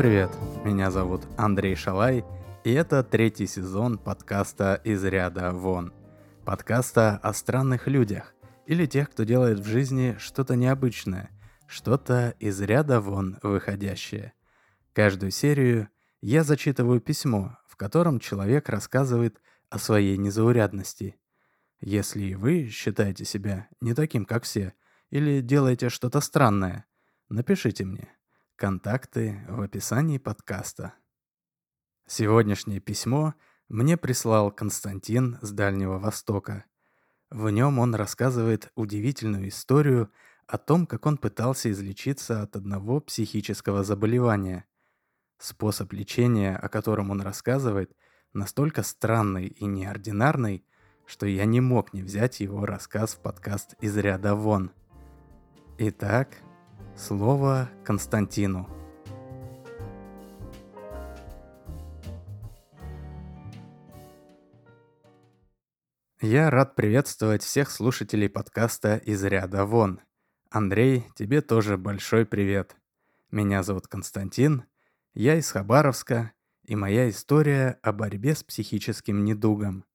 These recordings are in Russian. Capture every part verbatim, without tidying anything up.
привет! Меня зовут Андрей Шалай, и это третий сезон подкаста «Из ряда вон». Подкаста о странных людях, или тех, кто делает в жизни что-то необычное, что-то из ряда вон выходящее. Каждую серию я зачитываю письмо, в котором человек рассказывает о своей незаурядности. Если и вы считаете себя не таким, как все, или делаете что-то странное, напишите мне. Контакты в описании подкаста. Сегодняшнее письмо мне прислал Константин с Дальнего Востока. В нем он рассказывает удивительную историю о том, как он пытался излечиться от одного психического заболевания. Способ лечения, о котором он рассказывает, настолько странный и неординарный, что я не мог не взять его рассказ в подкаст «Из ряда вон». Итак, слово Константину. Я рад приветствовать всех слушателей подкаста «Из ряда вон». Андрей, тебе тоже большой привет. Меня зовут Константин, я из Хабаровска, и моя история о борьбе с психическим недугом.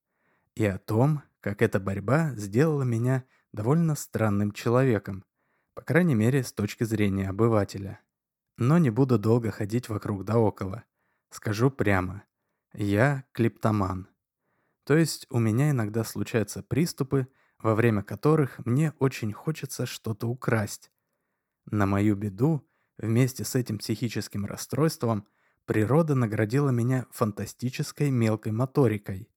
И о том, как эта борьба сделала меня довольно странным человеком, по крайней мере, с точки зрения обывателя. Но не буду долго ходить вокруг да около. Скажу прямо, я клептоман. То есть у меня иногда случаются приступы, во время которых мне очень хочется что-то украсть. На мою беду, вместе с этим психическим расстройством, природа наградила меня фантастической мелкой моторикой.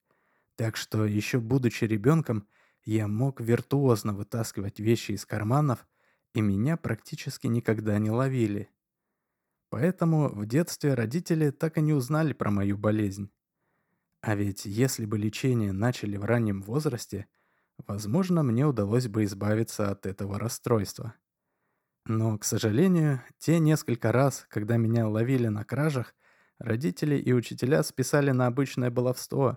Так что, еще будучи ребенком, я мог виртуозно вытаскивать вещи из карманов, и меня практически никогда не ловили. Поэтому в детстве родители так и не узнали про мою болезнь. А ведь если бы лечение начали в раннем возрасте, возможно, мне удалось бы избавиться от этого расстройства. Но, к сожалению, те несколько раз, когда меня ловили на кражах, родители и учителя списали на обычное баловство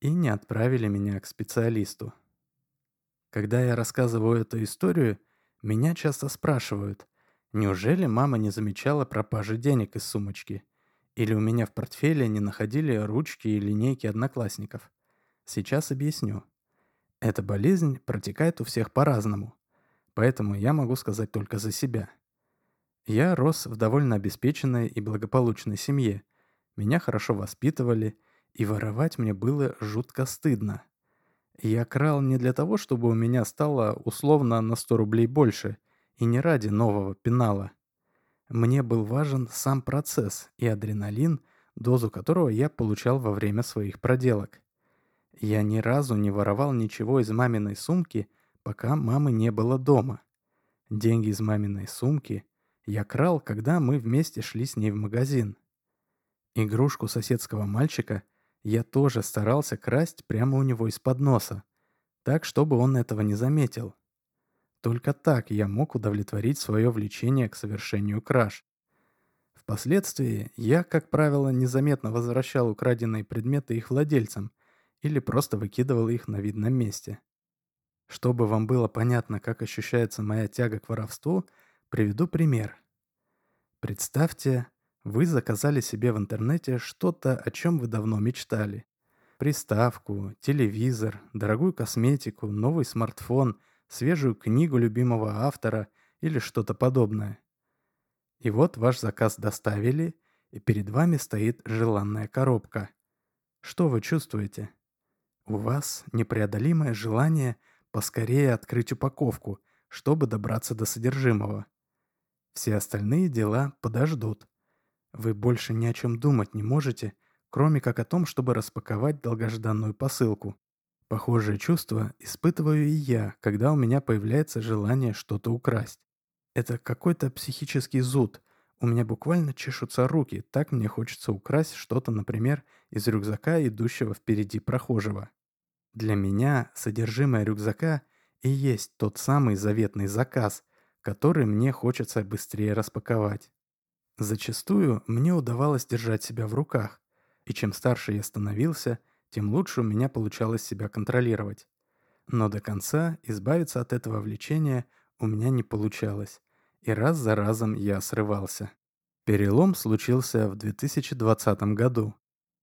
и не отправили меня к специалисту. Когда я рассказываю эту историю, меня часто спрашивают, неужели мама не замечала пропажи денег из сумочки? Или у меня в портфеле не находили ручки и линейки одноклассников? Сейчас объясню. Эта болезнь протекает у всех по-разному, поэтому я могу сказать только за себя. Я рос в довольно обеспеченной и благополучной семье. Меня хорошо воспитывали, и воровать мне было жутко стыдно. Я крал не для того, чтобы у меня стало условно на сто рублей больше, и не ради нового пенала. Мне был важен сам процесс и адреналин, дозу которого я получал во время своих проделок. Я ни разу не воровал ничего из маминой сумки, пока мамы не было дома. Деньги из маминой сумки я крал, когда мы вместе шли с ней в магазин. Игрушку соседского мальчика я тоже старался красть прямо у него из-под носа, так, чтобы он этого не заметил. Только так я мог удовлетворить свое влечение к совершению краж. Впоследствии я, как правило, незаметно возвращал украденные предметы их владельцам или просто выкидывал их на видном месте. Чтобы вам было понятно, как ощущается моя тяга к воровству, приведу пример. Представьте, вы заказали себе в интернете что-то, о чем вы давно мечтали. Приставку, телевизор, дорогую косметику, новый смартфон, свежую книгу любимого автора или что-то подобное. И вот ваш заказ доставили, и перед вами стоит желанная коробка. Что вы чувствуете? У вас непреодолимое желание поскорее открыть упаковку, чтобы добраться до содержимого. Все остальные дела подождут. Вы больше ни о чем думать не можете, кроме как о том, чтобы распаковать долгожданную посылку. Похожее чувство испытываю и я, когда у меня появляется желание что-то украсть. Это какой-то психический зуд. У меня буквально чешутся руки, так мне хочется украсть что-то, например, из рюкзака, идущего впереди прохожего. Для меня содержимое рюкзака и есть тот самый заветный заказ, который мне хочется быстрее распаковать. Зачастую мне удавалось держать себя в руках, и чем старше я становился, тем лучше у меня получалось себя контролировать. Но до конца избавиться от этого влечения у меня не получалось, и раз за разом я срывался. Перелом случился в две тысячи двадцатом году.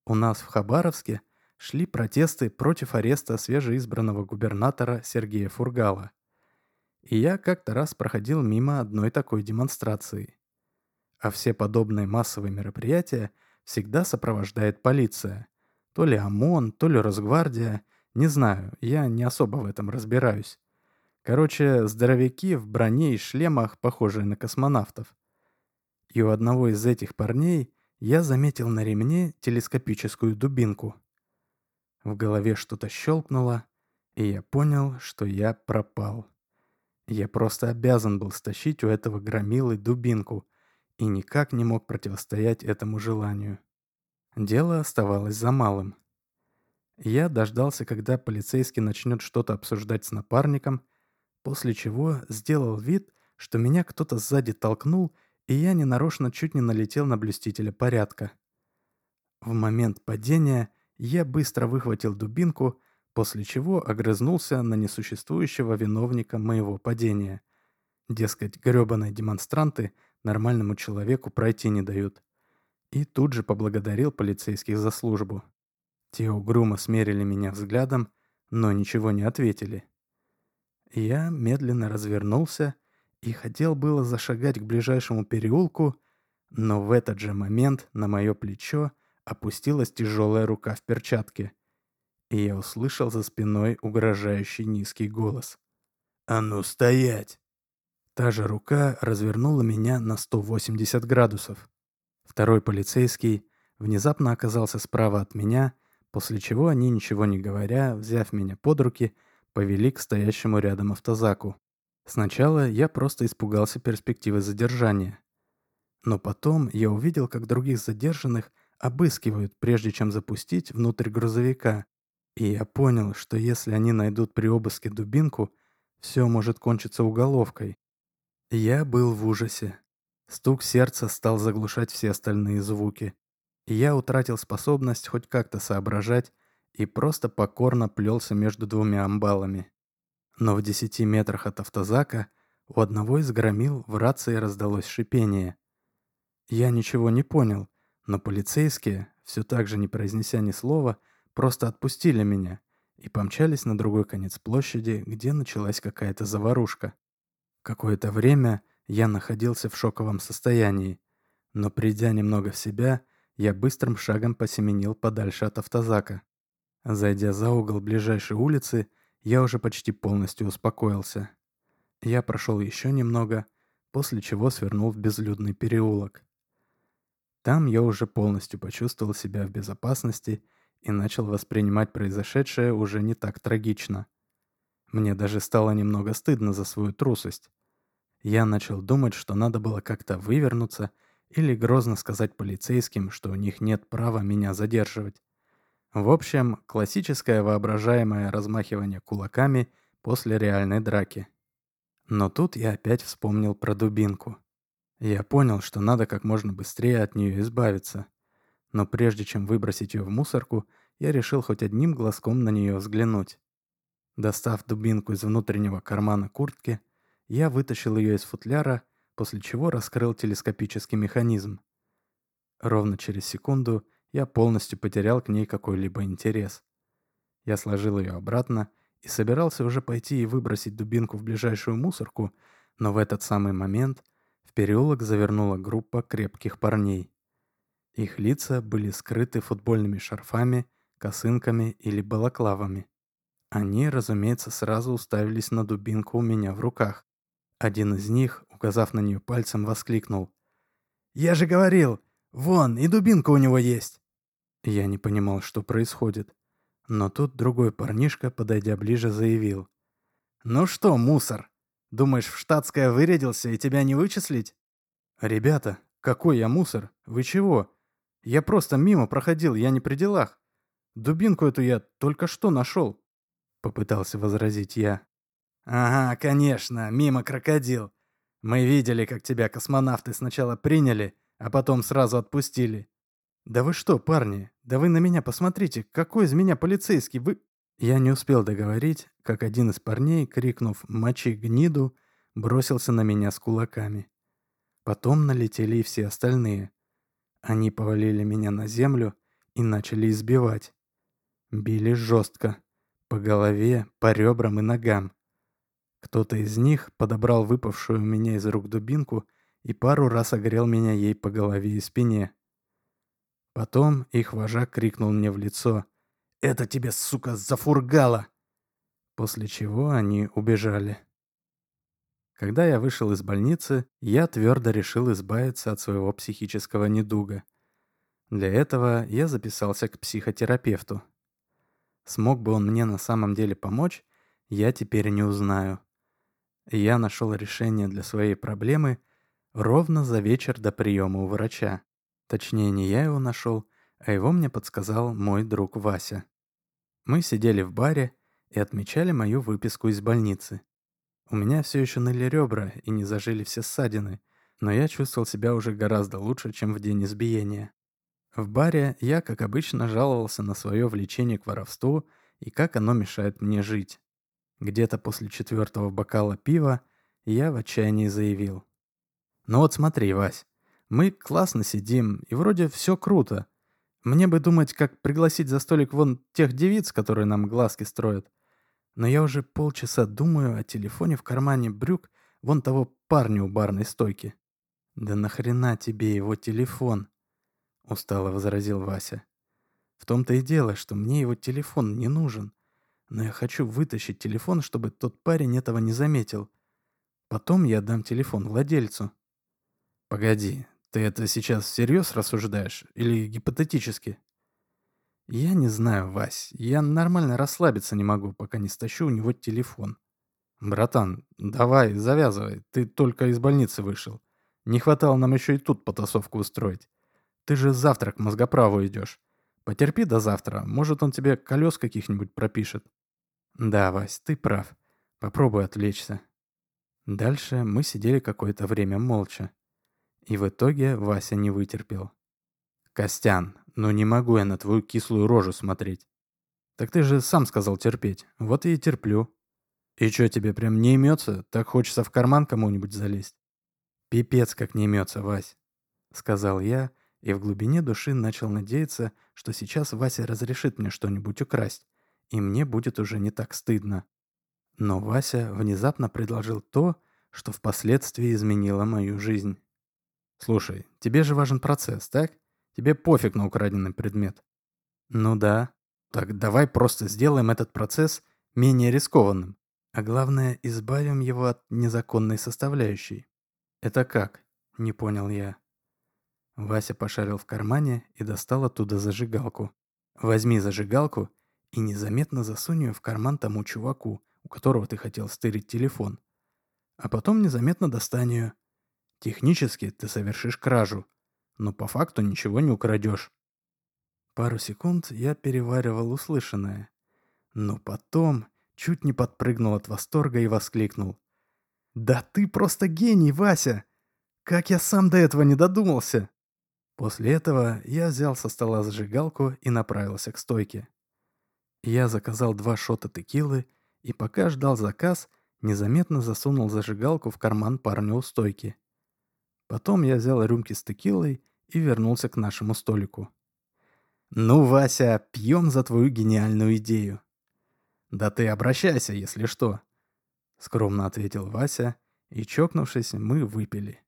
У нас в Хабаровске шли протесты против ареста свежеизбранного губернатора Сергея Фургала. И я как-то раз проходил мимо одной такой демонстрации. А все подобные массовые мероприятия всегда сопровождает полиция. То ли ОМОН, то ли Росгвардия. Не знаю, я не особо в этом разбираюсь. Короче, здоровяки в броне и шлемах, похожие на космонавтов. И у одного из этих парней я заметил на ремне телескопическую дубинку. В голове что-то щелкнуло, и я понял, что я пропал. Я просто обязан был стащить у этого громилы дубинку и никак не мог противостоять этому желанию. Дело оставалось за малым. Я дождался, когда полицейский начнет что-то обсуждать с напарником, после чего сделал вид, что меня кто-то сзади толкнул, и я ненарочно чуть не налетел на блюстителя порядка. В момент падения я быстро выхватил дубинку, после чего огрызнулся на несуществующего виновника моего падения. Дескать, грёбаные демонстранты нормальному человеку пройти не дают. И тут же поблагодарил полицейских за службу. Те угрюмо смерили меня взглядом, но ничего не ответили. Я медленно развернулся и хотел было зашагать к ближайшему переулку, но в этот же момент на мое плечо опустилась тяжелая рука в перчатке, и я услышал за спиной угрожающий низкий голос. «А ну стоять!» Та же рука развернула меня на сто восемьдесят градусов. Второй полицейский внезапно оказался справа от меня, после чего они, ничего не говоря, взяв меня под руки, повели к стоящему рядом автозаку. Сначала я просто испугался перспективы задержания. Но потом я увидел, как других задержанных обыскивают, прежде чем запустить внутрь грузовика. И я понял, что если они найдут при обыске дубинку, все может кончиться уголовкой. Я был в ужасе. Стук сердца стал заглушать все остальные звуки. И я утратил способность хоть как-то соображать и просто покорно плелся между двумя амбалами. Но в десяти метрах от автозака у одного из громил в рации раздалось шипение. Я ничего не понял, но полицейские, все так же не произнеся ни слова, просто отпустили меня и помчались на другой конец площади, где началась какая-то заварушка. Какое-то время я находился в шоковом состоянии, но придя немного в себя, я быстрым шагом посеменил подальше от автозака. Зайдя за угол ближайшей улицы, я уже почти полностью успокоился. Я прошел еще немного, после чего свернул в безлюдный переулок. Там я уже полностью почувствовал себя в безопасности и начал воспринимать произошедшее уже не так трагично. Мне даже стало немного стыдно за свою трусость. Я начал думать, что надо было как-то вывернуться или грозно сказать полицейским, что у них нет права меня задерживать. В общем, классическое воображаемое размахивание кулаками после реальной драки. Но тут я опять вспомнил про дубинку. Я понял, что надо как можно быстрее от нее избавиться. Но прежде чем выбросить ее в мусорку, я решил хоть одним глазком на нее взглянуть. Достав дубинку из внутреннего кармана куртки, я вытащил ее из футляра, после чего раскрыл телескопический механизм. Ровно через секунду я полностью потерял к ней какой-либо интерес. Я сложил ее обратно и собирался уже пойти и выбросить дубинку в ближайшую мусорку, но в этот самый момент в переулок завернула группа крепких парней. Их лица были скрыты футбольными шарфами, косынками или балаклавами. Они, разумеется, сразу уставились на дубинку у меня в руках. Один из них, указав на нее пальцем, воскликнул: «Я же говорил! Вон, и дубинка у него есть!» Я не понимал, что происходит. Но тут другой парнишка, подойдя ближе, заявил: «Ну что, мусор, думаешь, в штатское вырядился и тебя не вычислить?» «Ребята, какой я мусор? Вы чего? Я просто мимо проходил, я не при делах. Дубинку эту я только что нашел», — попытался возразить я. «Ага, конечно, мимо крокодил. Мы видели, как тебя космонавты сначала приняли, а потом сразу отпустили». «Да вы что, парни, да вы на меня посмотрите, какой из меня полицейский, вы...» Я не успел договорить, как один из парней, крикнув «Мочи гниду!», бросился на меня с кулаками. Потом налетели и все остальные. Они повалили меня на землю и начали избивать. Били жестко. По голове, по ребрам и ногам. Кто-то из них подобрал выпавшую у меня из рук дубинку и пару раз огрел меня ей по голове и спине. Потом их вожак крикнул мне в лицо: «Это тебе, сука, зафургало!» После чего они убежали. Когда я вышел из больницы, я твердо решил избавиться от своего психического недуга. Для этого я записался к психотерапевту. Смог бы он мне на самом деле помочь, я теперь не узнаю. Я нашел решение для своей проблемы ровно за вечер до приема у врача. Точнее, не я его нашел, а его мне подсказал мой друг Вася. Мы сидели в баре и отмечали мою выписку из больницы. У меня все еще ныли ребра и не зажили все ссадины, но я чувствовал себя уже гораздо лучше, чем в день избиения. В баре я, как обычно, жаловался на свое влечение к воровству и как оно мешает мне жить. Где-то после четвертого бокала пива я в отчаянии заявил: «Ну вот смотри, Вась, мы классно сидим, и вроде все круто. Мне бы думать, как пригласить за столик вон тех девиц, которые нам глазки строят. Но я уже полчаса думаю о телефоне в кармане брюк вон того парня у барной стойки». «Да нахрена тебе его телефон?» — устало возразил Вася. «В том-то и дело, что мне его телефон не нужен. Но я хочу вытащить телефон, чтобы тот парень этого не заметил. Потом я дам телефон владельцу». «Погоди, ты это сейчас всерьез рассуждаешь или гипотетически?» «Я не знаю, Вась. Я нормально расслабиться не могу, пока не стащу у него телефон». «Братан, давай, завязывай. Ты только из больницы вышел. Не хватало нам еще и тут потасовку устроить. Ты же завтра к мозгоправу идешь. Потерпи до завтра, может, он тебе колес каких-нибудь пропишет». «Да, Вась, ты прав. Попробуй отвлечься». Дальше мы сидели какое-то время молча. И в итоге Вася не вытерпел: «Костян, ну не могу я на твою кислую рожу смотреть». «Так ты же сам сказал терпеть. Вот и терплю». «И что, тебе прям не имется? Так хочется в карман кому-нибудь залезть». «Пипец как не имется, Вась», — сказал я, и в глубине души начал надеяться, что сейчас Вася разрешит мне что-нибудь украсть, и мне будет уже не так стыдно. Но Вася внезапно предложил то, что впоследствии изменило мою жизнь. «Слушай, тебе же важен процесс, так? Тебе пофиг на украденный предмет». «Ну да». «Так давай просто сделаем этот процесс менее рискованным. А главное, избавим его от незаконной составляющей». «Это как?» – не понял я. Вася пошарил в кармане и достал оттуда зажигалку. «Возьми зажигалку и незаметно засунь ее в карман тому чуваку, у которого ты хотел стырить телефон. А потом незаметно достань ее. Технически ты совершишь кражу, но по факту ничего не украдешь». Пару секунд я переваривал услышанное, но потом чуть не подпрыгнул от восторга и воскликнул: «Да ты просто гений, Вася! Как я сам до этого не додумался!» После этого я взял со стола зажигалку и направился к стойке. Я заказал два шота текилы и, пока ждал заказ, незаметно засунул зажигалку в карман парня у стойки. Потом я взял рюмки с текилой и вернулся к нашему столику. «Ну, Вася, пьем за твою гениальную идею». «Да ты обращайся, если что», — скромно ответил Вася, и, чокнувшись, мы выпили.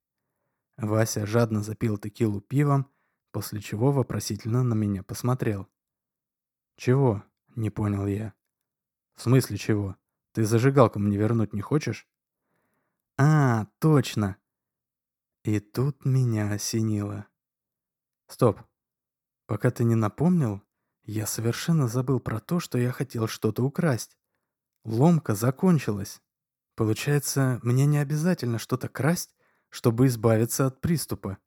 Вася жадно запил текилу пивом, после чего вопросительно на меня посмотрел. «Чего?» – не понял я. «В смысле чего? Ты зажигалку мне вернуть не хочешь?» «А, точно!» И тут меня осенило. «Стоп! Пока ты не напомнил, я совершенно забыл про то, что я хотел что-то украсть. Ломка закончилась. Получается, мне не обязательно что-то красть, чтобы избавиться от приступа.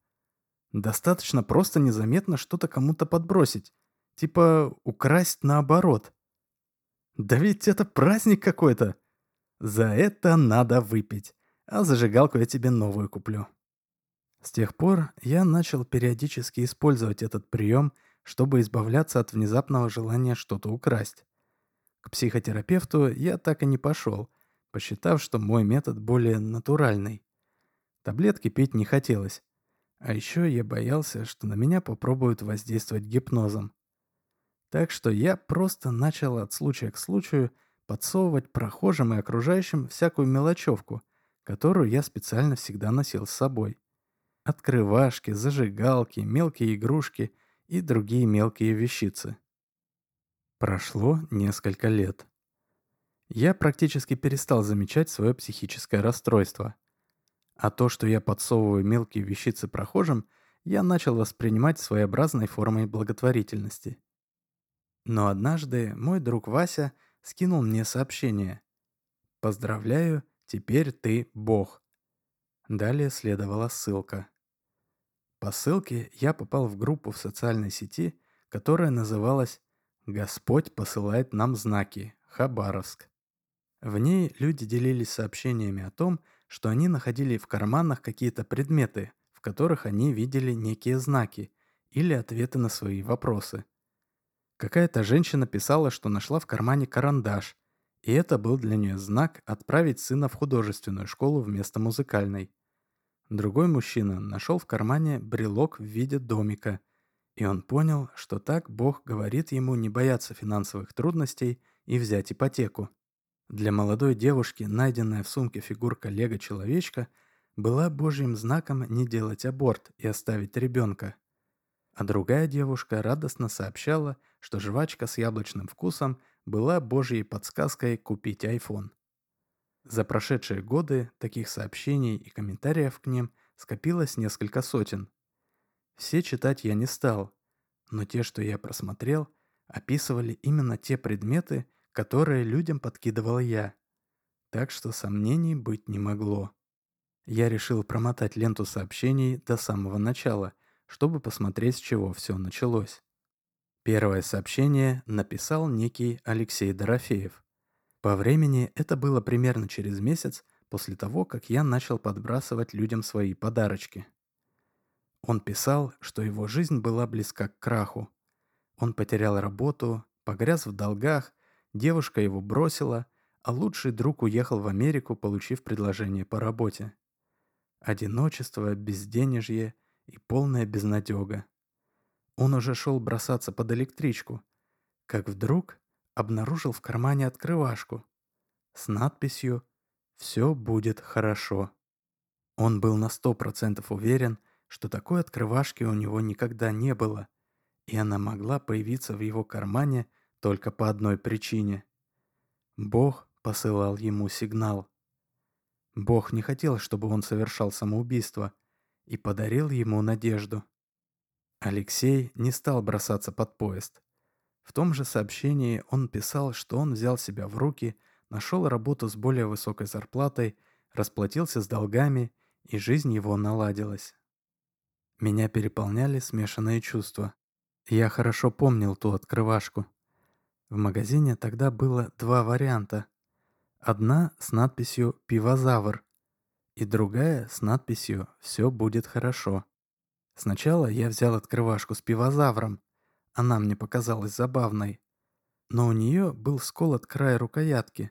Достаточно просто незаметно что-то кому-то подбросить. Типа украсть наоборот. Да ведь это праздник какой-то! За это надо выпить. А зажигалку я тебе новую куплю». С тех пор я начал периодически использовать этот прием, чтобы избавляться от внезапного желания что-то украсть. К психотерапевту я так и не пошел, посчитав, что мой метод более натуральный. Таблетки пить не хотелось. А еще я боялся, что на меня попробуют воздействовать гипнозом. Так что я просто начал от случая к случаю подсовывать прохожим и окружающим всякую мелочевку, которую я специально всегда носил с собой. Открывашки, зажигалки, мелкие игрушки и другие мелкие вещицы. Прошло несколько лет. Я практически перестал замечать свое психическое расстройство. А то, что я подсовываю мелкие вещицы прохожим, я начал воспринимать своеобразной формой благотворительности. Но однажды мой друг Вася скинул мне сообщение: «Поздравляю, теперь ты Бог». Далее следовала ссылка. По ссылке я попал в группу в социальной сети, которая называлась «Господь посылает нам знаки. Хабаровск». В ней люди делились сообщениями о том, что они находили в карманах какие-то предметы, в которых они видели некие знаки или ответы на свои вопросы. Какая-то женщина писала, что нашла в кармане карандаш, и это был для нее знак отправить сына в художественную школу вместо музыкальной. Другой мужчина нашел в кармане брелок в виде домика, и он понял, что так Бог говорит ему не бояться финансовых трудностей и взять ипотеку. Для молодой девушки, найденная в сумке фигурка лего-человечка, была Божьим знаком не делать аборт и оставить ребенка. А другая девушка радостно сообщала, что жвачка с яблочным вкусом была Божьей подсказкой купить iPhone. За прошедшие годы таких сообщений и комментариев к ним скопилось несколько сотен. Все читать я не стал, но те, что я просмотрел, описывали именно те предметы, которые людям подкидывал я. Так что сомнений быть не могло. Я решил промотать ленту сообщений до самого начала, чтобы посмотреть, с чего все началось. Первое сообщение написал некий Алексей Дорофеев. По времени это было примерно через месяц после того, как я начал подбрасывать людям свои подарочки. Он писал, что его жизнь была близка к краху. Он потерял работу, погряз в долгах, девушка его бросила, а лучший друг уехал в Америку, получив предложение по работе. Одиночество, безденежье и полная безнадега. Он уже шел бросаться под электричку, как вдруг обнаружил в кармане открывашку с надписью «Все будет хорошо». Он был на сто процентов уверен, что такой открывашки у него никогда не было, и она могла появиться в его кармане только по одной причине. Бог посылал ему сигнал. Бог не хотел, чтобы он совершал самоубийство, и подарил ему надежду. Алексей не стал бросаться под поезд. В том же сообщении он писал, что он взял себя в руки, нашел работу с более высокой зарплатой, расплатился с долгами, и жизнь его наладилась. Меня переполняли смешанные чувства. Я хорошо помнил ту открывашку. В магазине тогда было два варианта. Одна с надписью «Пивозавр» и другая с надписью «Все будет хорошо». Сначала я взял открывашку с пивозавром, она мне показалась забавной, но у нее был сколот край рукоятки,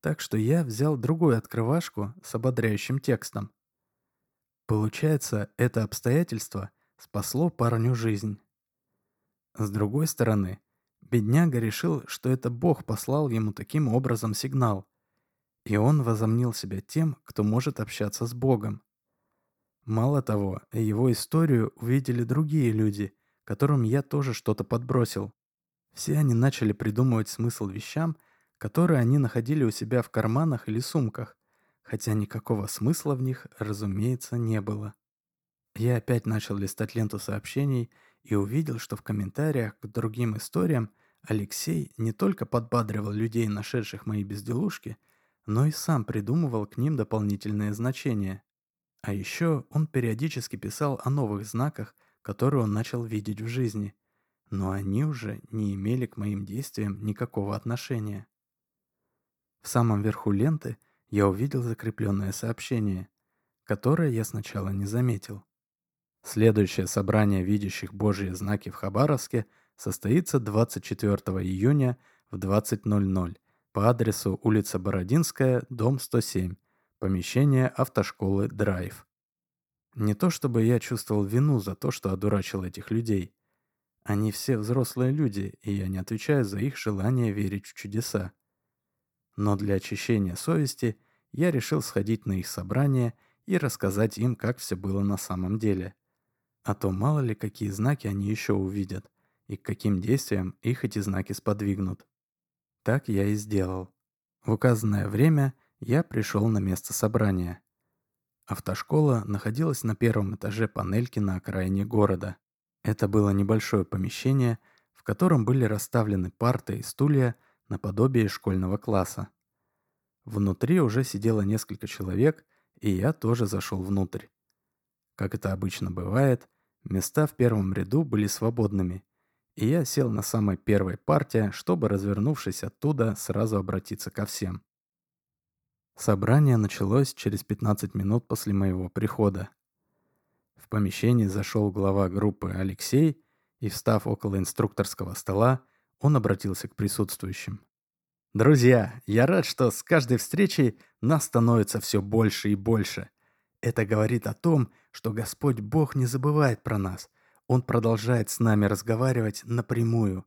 так что я взял другую открывашку с ободряющим текстом. Получается, это обстоятельство спасло парню жизнь. С другой стороны, бедняга решил, что это Бог послал ему таким образом сигнал, и он возомнил себя тем, кто может общаться с Богом. Мало того, его историю увидели другие люди, которым я тоже что-то подбросил. Все они начали придумывать смысл вещам, которые они находили у себя в карманах или сумках, хотя никакого смысла в них, разумеется, не было. Я опять начал листать ленту сообщений и увидел, что в комментариях к другим историям Алексей не только подбадривал людей, нашедших мои безделушки, но и сам придумывал к ним дополнительные значения. А еще он периодически писал о новых знаках, которые он начал видеть в жизни, но они уже не имели к моим действиям никакого отношения. В самом верху ленты я увидел закрепленное сообщение, которое я сначала не заметил. Следующее собрание видящих Божьи знаки в Хабаровске состоится двадцать четвёртого июня в двадцать ноль ноль по адресу улица Бородинская, дом сто семь. Помещение автошколы «Драйв». Не то чтобы я чувствовал вину за то, что одурачил этих людей. Они все взрослые люди, и я не отвечаю за их желание верить в чудеса. Но для очищения совести я решил сходить на их собрание и рассказать им, как все было на самом деле. А то мало ли какие знаки они еще увидят, и к каким действиям их эти знаки сподвигнут. Так я и сделал. В указанное время я пришел на место собрания. Автошкола находилась на первом этаже панельки на окраине города. Это было небольшое помещение, в котором были расставлены парты и стулья наподобие школьного класса. Внутри уже сидело несколько человек, и я тоже зашел внутрь. Как это обычно бывает, места в первом ряду были свободными, и я сел на самой первой парте, чтобы, развернувшись оттуда, сразу обратиться ко всем. Собрание началось через пятнадцать минут после моего прихода. В помещении зашел глава группы Алексей, и, встав около инструкторского стола, он обратился к присутствующим. «Друзья, я рад, что с каждой встречей нас становится все больше и больше. Это говорит о том, что Господь Бог не забывает про нас. Он продолжает с нами разговаривать напрямую.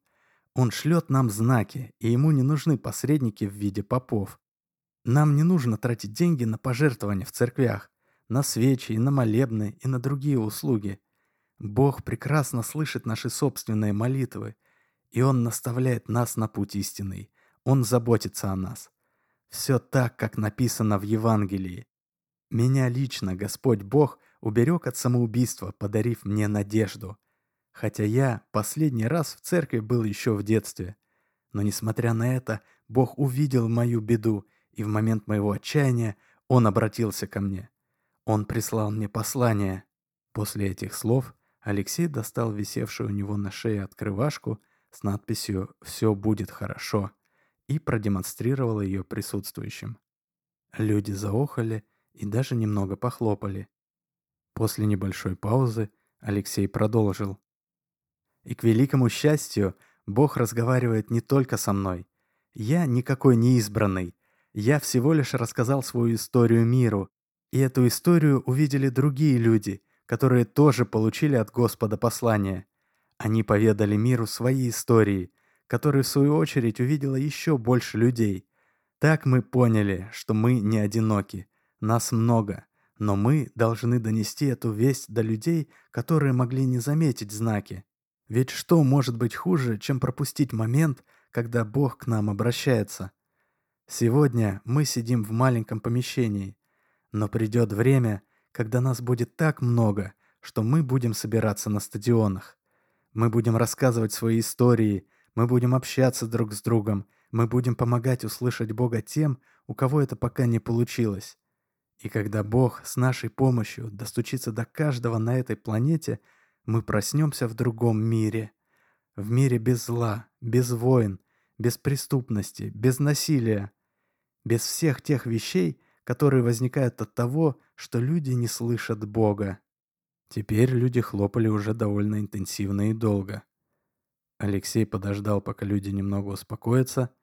Он шлет нам знаки, и ему не нужны посредники в виде попов. Нам не нужно тратить деньги на пожертвования в церквях, на свечи, на молебны и на другие услуги. Бог прекрасно слышит наши собственные молитвы, и Он наставляет нас на путь истинный. Он заботится о нас. Все так, как написано в Евангелии. Меня лично Господь Бог уберег от самоубийства, подарив мне надежду. Хотя я последний раз в церкви был еще в детстве. Но несмотря на это, Бог увидел мою беду, и в момент моего отчаяния Он обратился ко мне. Он прислал мне послание». После этих слов Алексей достал висевшую у него на шее открывашку с надписью «Все будет хорошо» и продемонстрировал ее присутствующим. Люди заохали и даже немного похлопали. После небольшой паузы Алексей продолжил. «И к великому счастью, Бог разговаривает не только со мной. Я никакой не избранный. Я всего лишь рассказал свою историю миру, и эту историю увидели другие люди, которые тоже получили от Господа послание. Они поведали миру свои истории, которые в свою очередь увидело еще больше людей. Так мы поняли, что мы не одиноки, нас много, но мы должны донести эту весть до людей, которые могли не заметить знаки. Ведь что может быть хуже, чем пропустить момент, когда Бог к нам обращается? Сегодня мы сидим в маленьком помещении, но придет время, когда нас будет так много, что мы будем собираться на стадионах. Мы будем рассказывать свои истории, мы будем общаться друг с другом, мы будем помогать услышать Бога тем, у кого это пока не получилось. И когда Бог с нашей помощью достучится до каждого на этой планете, мы проснемся в другом мире. В мире без зла, без войн, без преступности, без насилия. Без всех тех вещей, которые возникают от того, что люди не слышат Бога». Теперь люди хлопали уже довольно интенсивно и долго. Алексей подождал, пока люди немного успокоятся,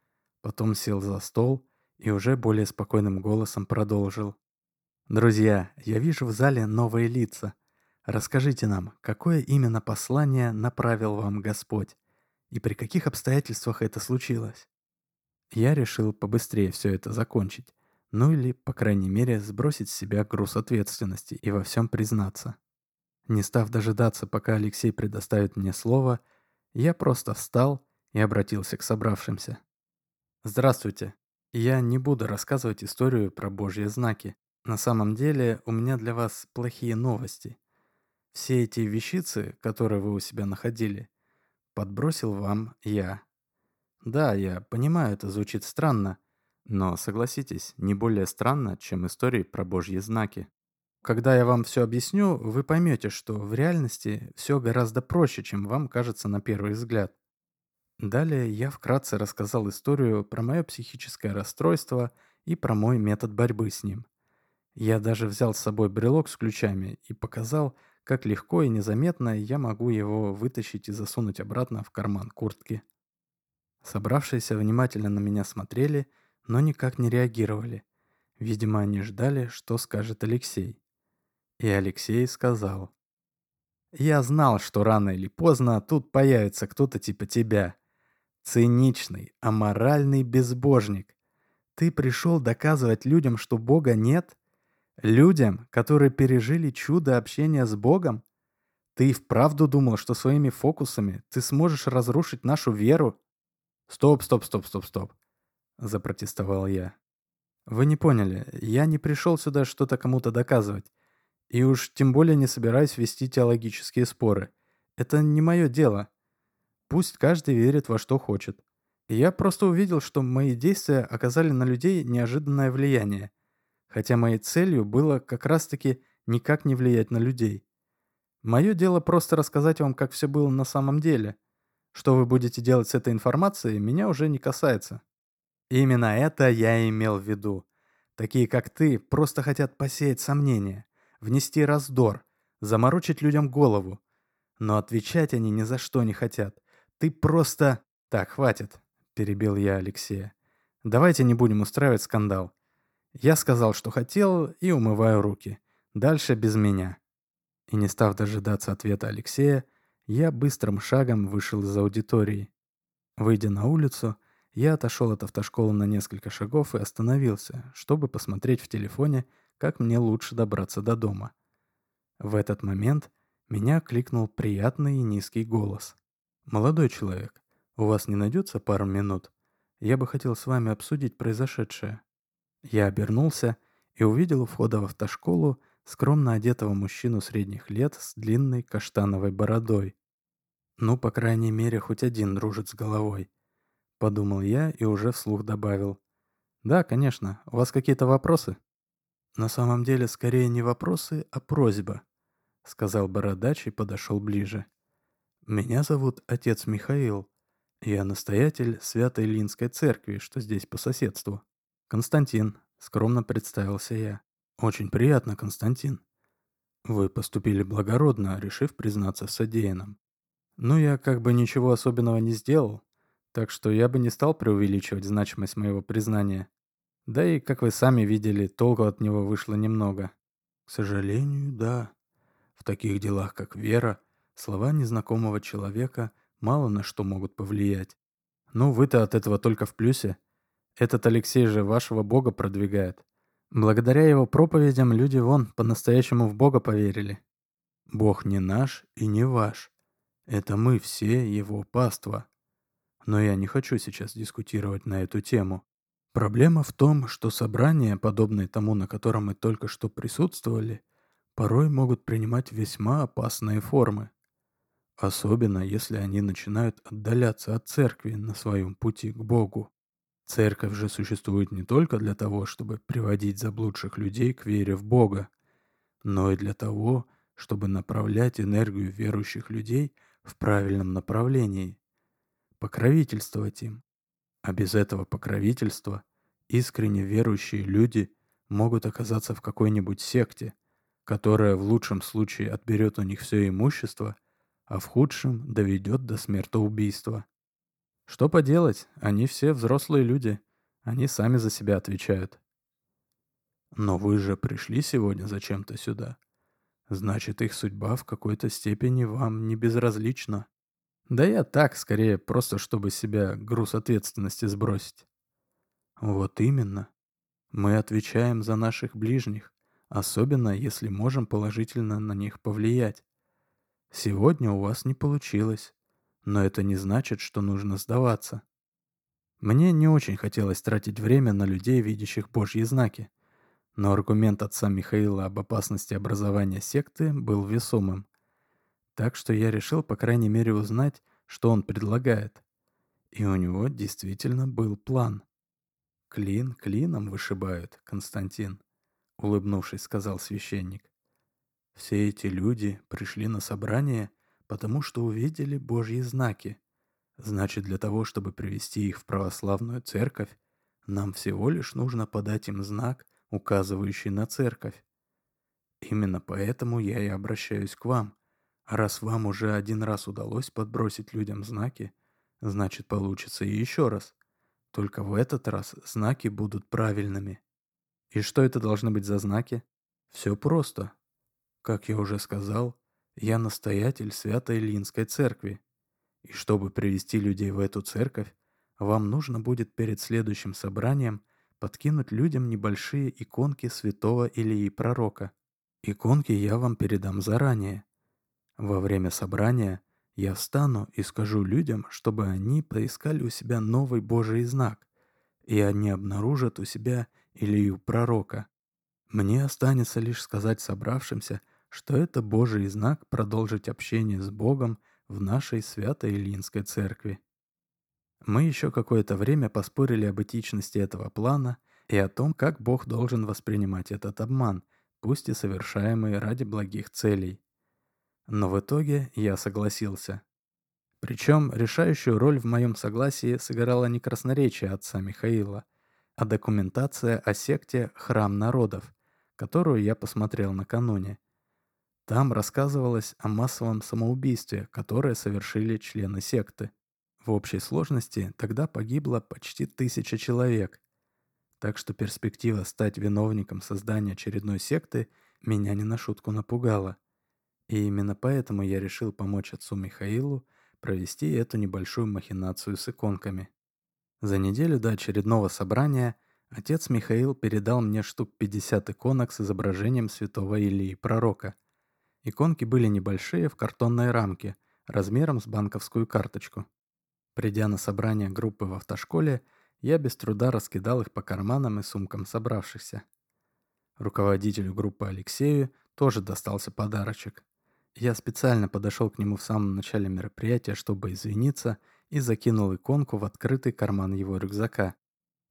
потом сел за стол и уже более спокойным голосом продолжил. «Друзья, я вижу в зале новые лица. Расскажите нам, какое именно послание направил вам Господь и при каких обстоятельствах это случилось?» Я решил побыстрее все это закончить. Ну или, по крайней мере, сбросить с себя груз ответственности и во всем признаться. Не став дожидаться, пока Алексей предоставит мне слово, я просто встал и обратился к собравшимся. «Здравствуйте. Я не буду рассказывать историю про Божьи знаки. На самом деле у меня для вас плохие новости. Все эти вещицы, которые вы у себя находили, подбросил вам я. Да, я понимаю, это звучит странно, но, согласитесь, не более странно, чем истории про Божьи знаки. Когда я вам все объясню, вы поймете, что в реальности все гораздо проще, чем вам кажется на первый взгляд». Далее я вкратце рассказал историю про мое психическое расстройство и про мой метод борьбы с ним. Я даже взял с собой брелок с ключами и показал, как легко и незаметно я могу его вытащить и засунуть обратно в карман куртки. Собравшиеся внимательно на меня смотрели, но никак не реагировали. Видимо, они ждали, что скажет Алексей. И Алексей сказал: «Я знал, что рано или поздно тут появится кто-то типа тебя. Циничный, аморальный безбожник. Ты пришел доказывать людям, что Бога нет? Людям, которые пережили чудо общения с Богом? Ты и вправду думал, что своими фокусами ты сможешь разрушить нашу веру?» «Стоп, стоп, стоп, стоп, стоп», — запротестовал я. «Вы не поняли, я не пришел сюда что-то кому-то доказывать. И уж тем более не собираюсь вести теологические споры. Это не мое дело. Пусть каждый верит во что хочет. И я просто увидел, что мои действия оказали на людей неожиданное влияние. Хотя моей целью было как раз-таки никак не влиять на людей. Мое дело просто рассказать вам, как все было на самом деле. Что вы будете делать с этой информацией, меня уже не касается». Именно это я имел в виду. Такие, как ты, просто хотят посеять сомнения, внести раздор, заморочить людям голову. Но отвечать они ни за что не хотят. Ты просто... «Так, хватит», — перебил я Алексея. «Давайте не будем устраивать скандал. Я сказал, что хотел, и умываю руки. Дальше без меня». И не став дожидаться ответа Алексея, я быстрым шагом вышел из аудитории. Выйдя на улицу, я отошел от автошколы на несколько шагов и остановился, чтобы посмотреть в телефоне, как мне лучше добраться до дома. В этот момент меня кликнул приятный и низкий голос. «Молодой человек, у вас не найдется пару минут? Я бы хотел с вами обсудить произошедшее». Я обернулся и увидел у входа в автошколу скромно одетого мужчину средних лет с длинной каштановой бородой. «Ну, по крайней мере, хоть один дружит с головой», — подумал я и уже вслух добавил: «Да, конечно, у вас какие-то вопросы?» «На самом деле, скорее не вопросы, а просьба», — сказал бородач и подошел ближе. «Меня зовут отец Михаил. Я настоятель Свято-Ильинской Церкви, что здесь по соседству». «Константин», — скромно представился я. «Очень приятно, Константин. Вы поступили благородно, решив признаться в содеянном. Но я как бы ничего особенного не сделал, так что я бы не стал преувеличивать значимость моего признания. Да и, как вы сами видели, толку от него вышло немного». «К сожалению, да. В таких делах, как вера, слова незнакомого человека мало на что могут повлиять. Ну, вы-то от этого только в плюсе. Этот Алексей же вашего Бога продвигает. Благодаря его проповедям люди вон по-настоящему в Бога поверили». «Бог не наш и не ваш. Это мы все его паства. Но я не хочу сейчас дискутировать на эту тему. Проблема в том, что собрания, подобные тому, на котором мы только что присутствовали, порой могут принимать весьма опасные формы. Особенно, если они начинают отдаляться от церкви на своем пути к Богу. Церковь же существует не только для того, чтобы приводить заблудших людей к вере в Бога, но и для того, чтобы направлять энергию верующих людей в правильном направлении, покровительствовать им. А без этого покровительства искренне верующие люди могут оказаться в какой-нибудь секте, которая в лучшем случае отберет у них все имущество, а в худшем доведет до смертоубийства. Что поделать, они все взрослые люди, они сами за себя отвечают». «Но вы же пришли сегодня зачем-то сюда. Значит, их судьба в какой-то степени вам не безразлична». «Да я так, скорее, просто чтобы себя груз ответственности сбросить». «Вот именно. Мы отвечаем за наших ближних, особенно если можем положительно на них повлиять. Сегодня у вас не получилось, но это не значит, что нужно сдаваться». Мне не очень хотелось тратить время на людей, видящих Божьи знаки, но аргумент отца Михаила об опасности образования секты был весомым. Так что я решил, по крайней мере, узнать, что он предлагает. И у него действительно был план. «Клин клином вышибают, Константин», — улыбнувшись, сказал священник. «Все эти люди пришли на собрание, потому что увидели Божьи знаки. Значит, для того, чтобы привести их в православную церковь, нам всего лишь нужно подать им знак, указывающий на церковь. Именно поэтому я и обращаюсь к вам. А раз вам уже один раз удалось подбросить людям знаки, значит, получится и еще раз. Только в этот раз знаки будут правильными». «И что это должны быть за знаки?» «Все просто. Как я уже сказал, я настоятель Свято-Ильинской Церкви. И чтобы привести людей в эту церковь, вам нужно будет перед следующим собранием подкинуть людям небольшие иконки святого Илии Пророка. Иконки я вам передам заранее. Во время собрания я встану и скажу людям, чтобы они поискали у себя новый Божий знак, и они обнаружат у себя Илию Пророка. Мне останется лишь сказать собравшимся, что это Божий знак продолжить общение с Богом в нашей Свято-Ильинской Церкви. Мы еще какое-то время поспорили об этичности этого плана и о том, как Бог должен воспринимать этот обман, пусть и совершаемый ради благих целей. Но в итоге я согласился. Причем решающую роль в моем согласии сыграло не красноречие отца Михаила, а документация о секте «Храм народов», которую я посмотрел накануне. Там рассказывалось о массовом самоубийстве, которое совершили члены секты. В общей сложности тогда погибло почти тысяча человек. Так что перспектива стать виновником создания очередной секты меня не на шутку напугала. И именно поэтому я решил помочь отцу Михаилу провести эту небольшую махинацию с иконками. За неделю до очередного собрания отец Михаил передал мне штук пятьдесят иконок с изображением святого Илии Пророка. Иконки были небольшие в картонной рамке, размером с банковскую карточку. Придя на собрание группы в автошколе, я без труда раскидал их по карманам и сумкам собравшихся. Руководителю группы Алексею тоже достался подарочек. Я специально подошел к нему в самом начале мероприятия, чтобы извиниться, и закинул иконку в открытый карман его рюкзака.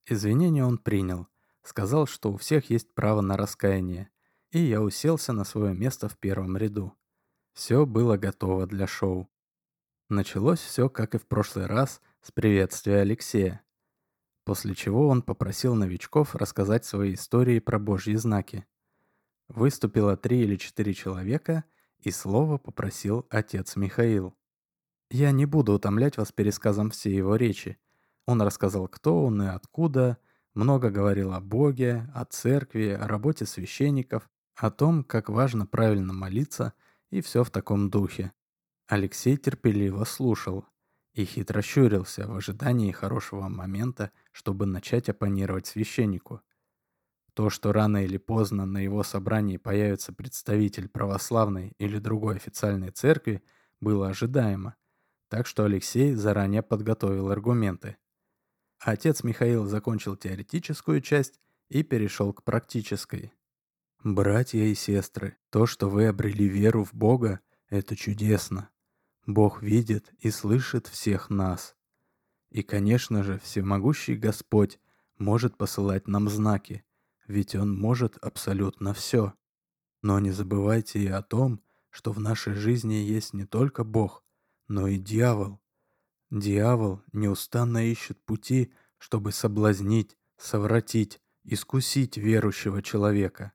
Извинения он принял, сказал, что у всех есть право на раскаяние, и я уселся на свое место в первом ряду. Все было готово для шоу. Началось все, как и в прошлый раз, с приветствия Алексея, после чего он попросил новичков рассказать свои истории про Божьи знаки. Выступило три или четыре человека, и слово попросил отец Михаил. Я не буду утомлять вас пересказом всей его речи. Он рассказал, кто он и откуда, много говорил о Боге, о церкви, о работе священников, о том, как важно правильно молиться, и все в таком духе. Алексей терпеливо слушал и хитро щурился в ожидании хорошего момента, чтобы начать оппонировать священнику. То, что рано или поздно на его собрании появится представитель православной или другой официальной церкви, было ожидаемо. Так что Алексей заранее подготовил аргументы. Отец Михаил закончил теоретическую часть и перешел к практической. «Братья и сестры, то, что вы обрели веру в Бога, это чудесно. Бог видит и слышит всех нас. И, конечно же, всемогущий Господь может посылать нам знаки, ведь Он может абсолютно все. Но не забывайте и о том, что в нашей жизни есть не только Бог, но и дьявол. Дьявол неустанно ищет пути, чтобы соблазнить, совратить, искусить верующего человека.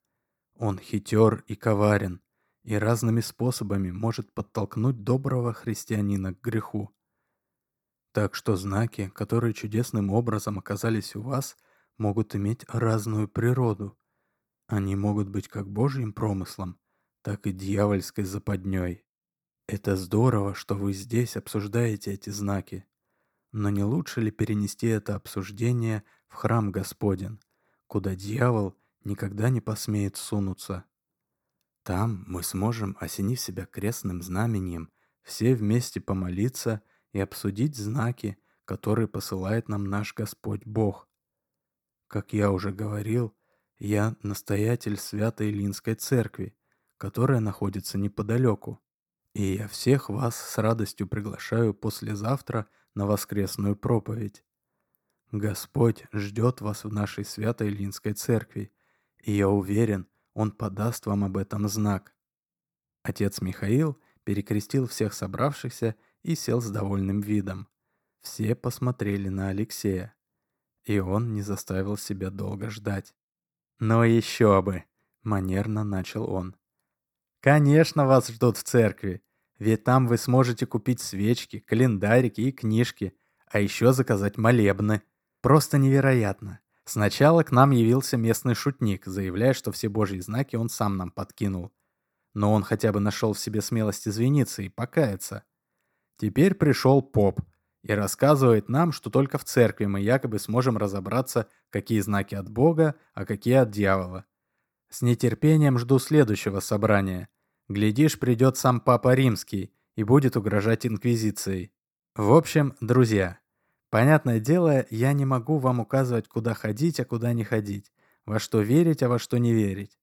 Он хитер и коварен, и разными способами может подтолкнуть доброго христианина к греху. Так что знаки, которые чудесным образом оказались у вас, могут иметь разную природу. Они могут быть как Божьим промыслом, так и дьявольской западней. Это здорово, что вы здесь обсуждаете эти знаки. Но не лучше ли перенести это обсуждение в храм Господен, куда дьявол никогда не посмеет сунуться? Там мы сможем, осенив себя крестным знамением, все вместе помолиться и обсудить знаки, которые посылает нам наш Господь Бог. Как я уже говорил, я настоятель Свято-Ильинской Церкви, которая находится неподалеку. И я всех вас с радостью приглашаю послезавтра на воскресную проповедь. Господь ждет вас в нашей Свято-Ильинской Церкви, и я уверен, Он подаст вам об этом знак». Отец Михаил перекрестил всех собравшихся и сел с довольным видом. Все посмотрели на Алексея, и он не заставил себя долго ждать. «Но еще бы!» — манерно начал он. «Конечно, вас ждут в церкви, ведь там вы сможете купить свечки, календарики и книжки, а еще заказать молебны. Просто невероятно. Сначала к нам явился местный шутник, заявляя, что все Божьи знаки он сам нам подкинул. но он хотя бы нашел в себе смелость извиниться и покаяться. Теперь пришел поп и рассказывает нам, что только в церкви мы якобы сможем разобраться, какие знаки от Бога, а какие от дьявола. С нетерпением жду следующего собрания. Глядишь, придет сам Папа Римский и будет угрожать инквизицией. В общем, друзья, понятное дело, я не могу вам указывать, куда ходить, а куда не ходить, во что верить, а во что не верить.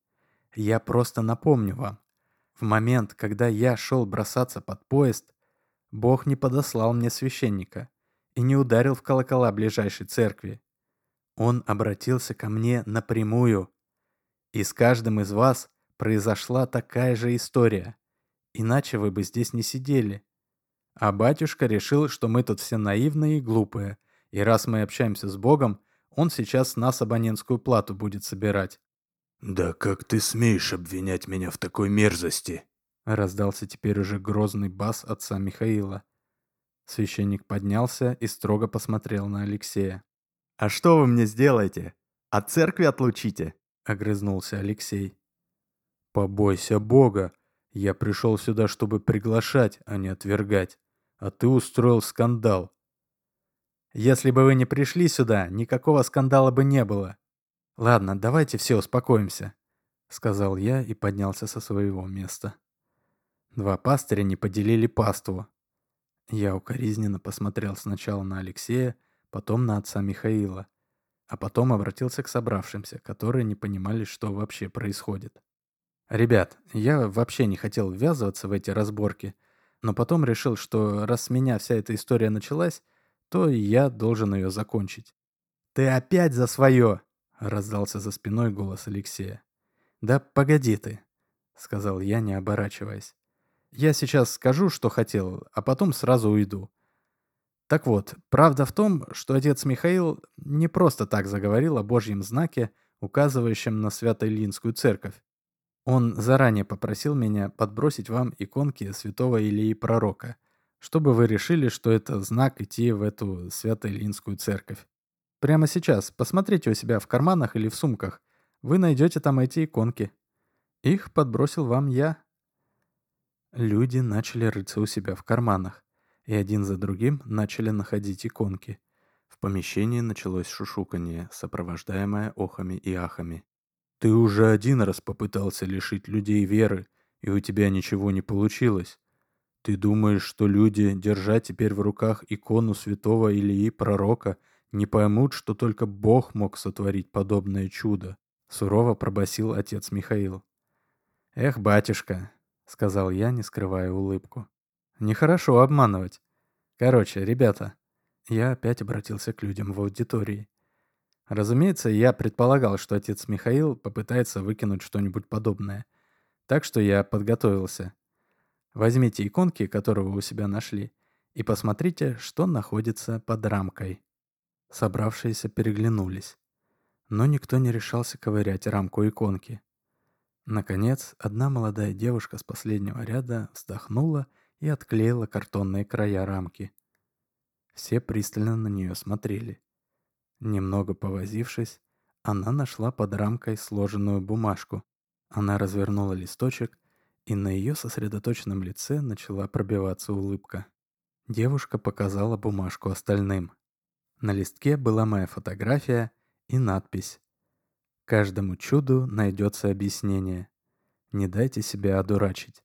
Я просто напомню вам, в момент, когда я шел бросаться под поезд, Бог не подослал мне священника и не ударил в колокола ближайшей церкви. Он обратился ко мне напрямую. И с каждым из вас произошла такая же история, иначе вы бы здесь не сидели. А батюшка решил, что мы тут все наивные и глупые, и раз мы общаемся с Богом, он сейчас с нас абонентскую плату будет собирать. «Да как ты смеешь обвинять меня в такой мерзости?» — раздался теперь уже грозный бас отца Михаила. Священник поднялся и строго посмотрел на Алексея. «А что вы мне сделаете? От церкви отлучите?» — огрызнулся Алексей. «Побойся Бога! Я пришел сюда, чтобы приглашать, а не отвергать. А ты устроил скандал». «Если бы вы не пришли сюда, никакого скандала бы не было. Ладно, давайте все успокоимся», — сказал я и поднялся со своего места. Два пастыря не поделили паству. Я укоризненно посмотрел сначала на Алексея, потом на отца Михаила, а потом обратился к собравшимся, которые не понимали, что вообще происходит. «Ребят, я вообще не хотел ввязываться в эти разборки, но потом решил, что раз с меня вся эта история началась, то я должен ее закончить». «Ты опять за свое!» — раздался за спиной голос Алексея. «Да погоди ты», — сказал я, не оборачиваясь. «Я сейчас скажу, что хотел, а потом сразу уйду. Так вот, правда в том, что отец Михаил не просто так заговорил о Божьем знаке, указывающем на Свято-Ильинскую Церковь. Он заранее попросил меня подбросить вам иконки святого Илии Пророка, чтобы вы решили, что это знак идти в эту Свято-Ильинскую Церковь. Прямо сейчас посмотрите у себя в карманах или в сумках, вы найдете там эти иконки. Их подбросил вам я». Люди начали рыться у себя в карманах, и один за другим начали находить иконки. В помещении началось шушуканье, сопровождаемое охами и ахами. «Ты уже один раз попытался лишить людей веры, и у тебя ничего не получилось. Ты думаешь, что люди, держа теперь в руках икону святого Илии Пророка, не поймут, что только Бог мог сотворить подобное чудо?» — сурово пробасил отец Михаил. «Эх, батюшка», — сказал я, не скрывая улыбку. «Нехорошо обманывать. Короче, ребята», — я опять обратился к людям в аудитории. Разумеется, я предполагал, что отец Михаил попытается выкинуть что-нибудь подобное, так что я подготовился. «Возьмите иконки, которые вы у себя нашли, и посмотрите, что находится под рамкой». Собравшиеся переглянулись, но никто не решался ковырять рамку иконки. Наконец, одна молодая девушка с последнего ряда вздохнула и отклеила картонные края рамки. Все пристально на нее смотрели. Немного повозившись, она нашла под рамкой сложенную бумажку. Она развернула листочек, и на ее сосредоточенном лице начала пробиваться улыбка. Девушка показала бумажку остальным. На листке была моя фотография и надпись: «Каждому чуду найдется объяснение. Не дайте себя одурачить».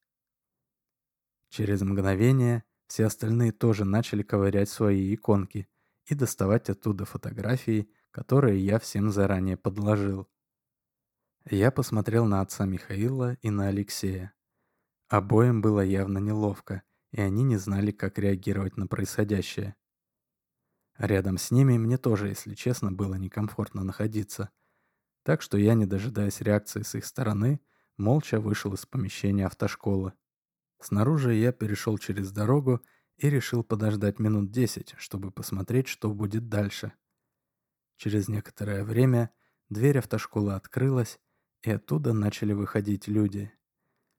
Через мгновение все остальные тоже начали ковырять свои иконки и доставать оттуда фотографии, которые я всем заранее подложил. Я посмотрел на отца Михаила и на Алексея. Обоим было явно неловко, и они не знали, как реагировать на происходящее. Рядом с ними мне тоже, если честно, было некомфортно находиться, так что я, не дожидаясь реакции с их стороны, молча вышел из помещения автошколы. Снаружи я перешел через дорогу и решил подождать минут десять, чтобы посмотреть, что будет дальше. Через некоторое время дверь автошколы открылась, и оттуда начали выходить люди.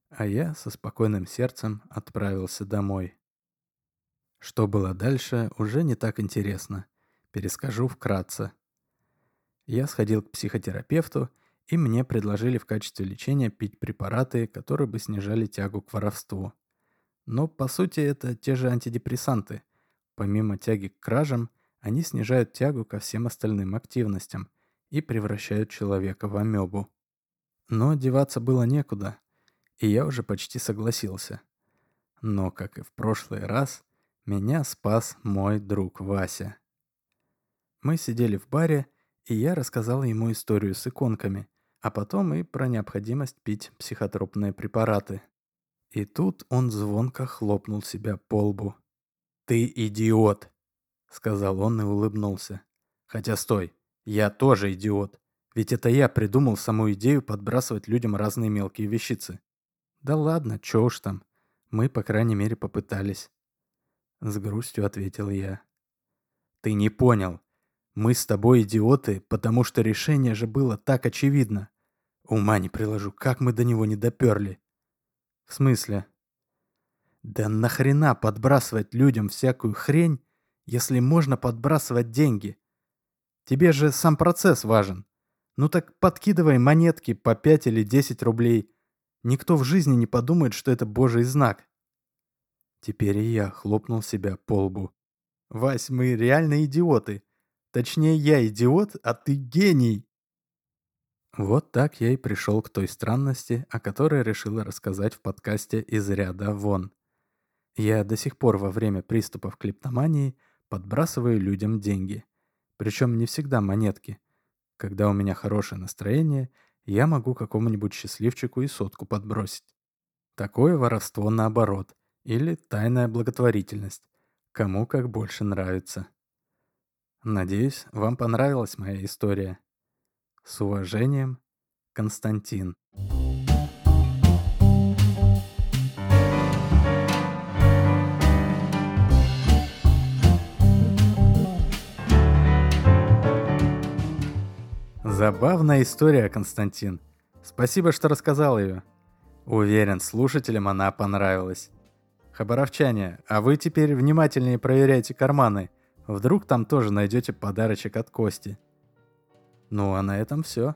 А я со спокойным сердцем отправился домой. Что было дальше, уже не так интересно. Перескажу вкратце. Я сходил к психотерапевту и мне предложили в качестве лечения пить препараты, которые бы снижали тягу к воровству. Но, по сути, это те же антидепрессанты. Помимо тяги к кражам, они снижают тягу ко всем остальным активностям и превращают человека в амебу. Но деваться было некуда, и я уже почти согласился. Но, как и в прошлый раз, меня спас мой друг Вася. Мы сидели в баре, и я рассказал ему историю с иконками, а потом и про необходимость пить психотропные препараты. И тут он звонко хлопнул себя по лбу. «Ты идиот!» — сказал он и улыбнулся. «Хотя стой, я тоже идиот, ведь это я придумал саму идею подбрасывать людям разные мелкие вещицы». «Да ладно, чё уж там, мы, по крайней мере, попытались», — с грустью ответил я. «Ты не понял. Мы с тобой идиоты, потому что решение же было так очевидно. Ума не приложу, как мы до него не доперли». «В смысле?» «Да нахрена подбрасывать людям всякую хрень, если можно подбрасывать деньги? Тебе же сам процесс важен. Ну так подкидывай монетки по пять или десять рублей. Никто в жизни не подумает, что это божий знак». Теперь и я хлопнул себя по лбу. «Вась, мы реально идиоты. Точнее, я идиот, а ты гений!» Вот так я и пришел к той странности, о которой решила рассказать в подкасте «Из ряда вон». Я до сих пор во время приступов клептомании подбрасываю людям деньги. Причем не всегда монетки. Когда у меня хорошее настроение, я могу какому-нибудь счастливчику и сотку подбросить. Такое воровство наоборот, или тайная благотворительность. Кому как больше нравится. Надеюсь, вам понравилась моя история. С уважением, Константин. Забавная история, Константин. Спасибо, что рассказал ее. Уверен, слушателям она понравилась. Хабаровчане, а вы теперь внимательнее проверяйте карманы. Вдруг там тоже найдете подарочек от Кости. Ну а на этом все.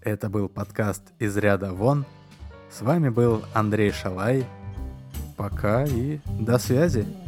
Это был подкаст «Из ряда вон». С вами был Андрей Шалай. Пока и до связи.